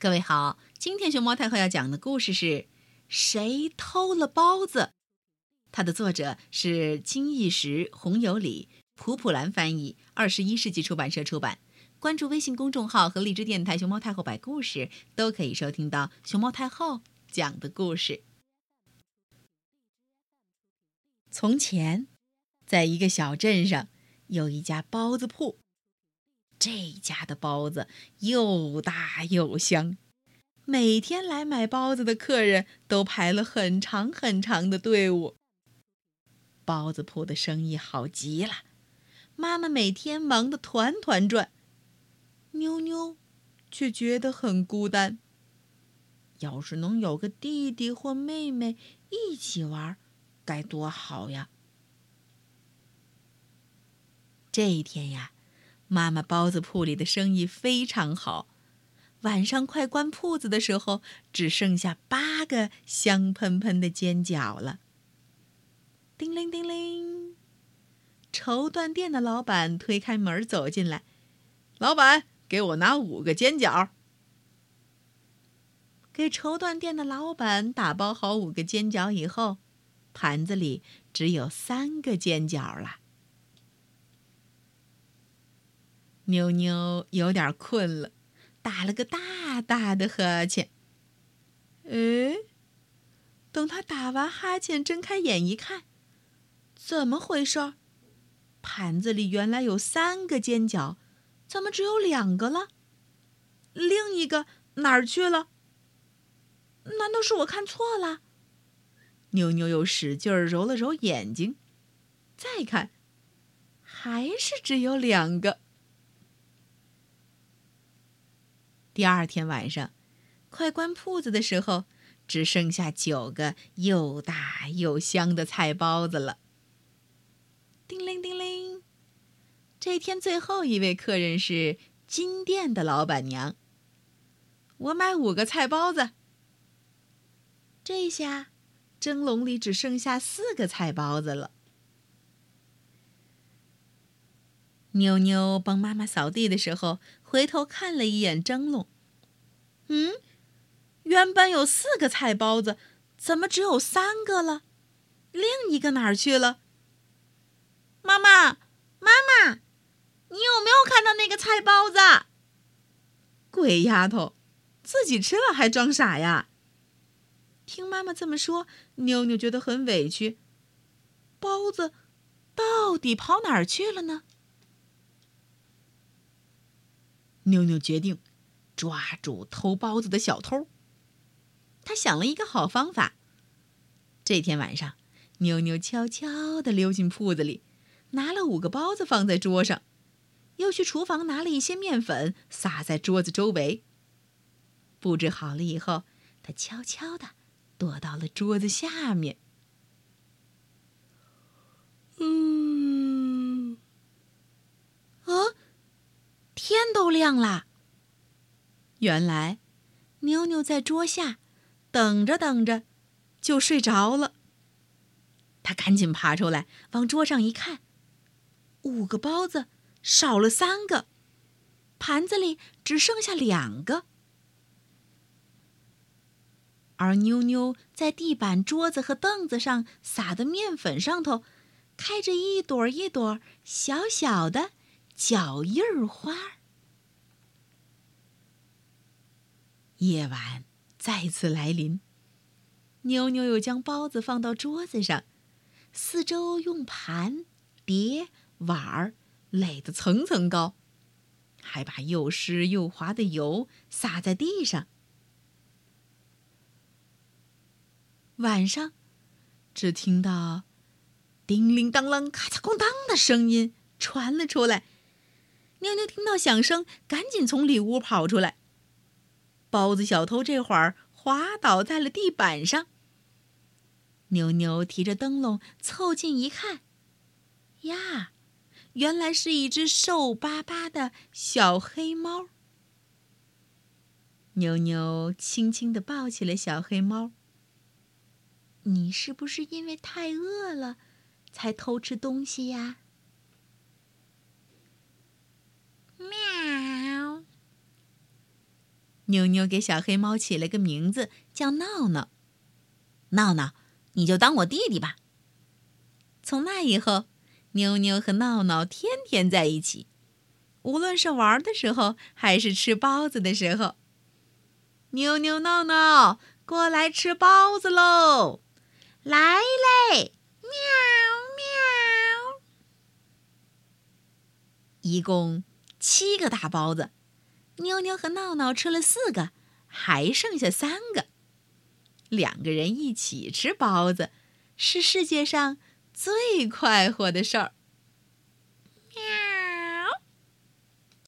各位好，今天熊猫太后要讲的故事是谁偷了包子，它的作者是金一石、洪有礼，蒲蒲兰翻译，21世纪出版社出版。关注微信公众号和荔枝电台熊猫太后摆故事，都可以收听到熊猫太后讲的故事。从前，在一个小镇上有一家包子铺，这家的包子又大又香，每天来买包子的客人都排了很长很长的队伍。包子铺的生意好极了，妈妈每天忙得团团转，妞妞却觉得很孤单。要是能有个弟弟或妹妹一起玩，该多好呀！这一天呀，妈妈包子铺里的生意非常好，晚上快关铺子的时候，只剩下8个香喷喷的煎饺了。叮铃叮铃，绸缎店的老板推开门走进来，老板，给我拿5个煎饺。给绸缎店的老板打包好5个煎饺以后，盘子里只有3个煎饺了。妞妞有点困了，打了个大大的哈欠。等她打完哈欠睁开眼一看，怎么回事？盘子里原来有3个煎饺，怎么只有2个了？另一个哪儿去了？难道是我看错了？妞妞又使劲揉了揉眼睛，再看，还是只有2个。第二天晚上，快关铺子的时候，只剩下9个又大又香的菜包子了。叮铃叮铃，这天最后一位客人是金店的老板娘。我买5个菜包子。这下，蒸笼里只剩下4个菜包子了。妞妞帮妈妈扫地的时候，回头看了一眼蒸笼，原本有4个菜包子，怎么只有3个了？另一个哪儿去了？妈妈，妈妈，你有没有看到那个菜包子？鬼丫头，自己吃了还装傻呀！听妈妈这么说，妞妞觉得很委屈，包子到底跑哪儿去了呢？妞妞决定抓住偷包子的小偷。她想了一个好方法。这天晚上，妞妞悄悄地溜进铺子里，拿了5个包子放在桌上，又去厨房拿了一些面粉撒在桌子周围。布置好了以后，她悄悄地躲到了桌子下面。天都亮了。原来，妞妞在桌下等着等着就睡着了。她赶紧爬出来，往桌上一看，5个包子少了3个，盘子里只剩下2个。而妞妞在地板、桌子和凳子上撒的面粉上头，开着一朵一朵小小的脚印儿花。夜晚再次来临，妞妞又将包子放到桌子上，四周用盘、碟、碗儿垒得层层高，还把又湿又滑的油撒在地上。晚上，只听到叮铃当啷、咔嚓咣当的声音传了出来。妞妞听到响声，赶紧从里屋跑出来。包子小偷这会儿滑倒在了地板上。妞妞提着灯笼凑近一看，呀，原来是一只瘦巴巴的小黑猫。妞妞轻轻地抱起了小黑猫。你是不是因为太饿了，才偷吃东西呀？妞妞给小黑猫起了个名字叫闹闹。闹闹，你就当我弟弟吧。从那以后，妞妞和闹闹天天在一起，无论是玩的时候还是吃包子的时候。妞妞闹闹，过来吃包子喽！来嘞，喵喵！一共7个大包子，妞妞和闹闹吃了4个，还剩下3个。2个人一起吃包子，是世界上最快活的事儿。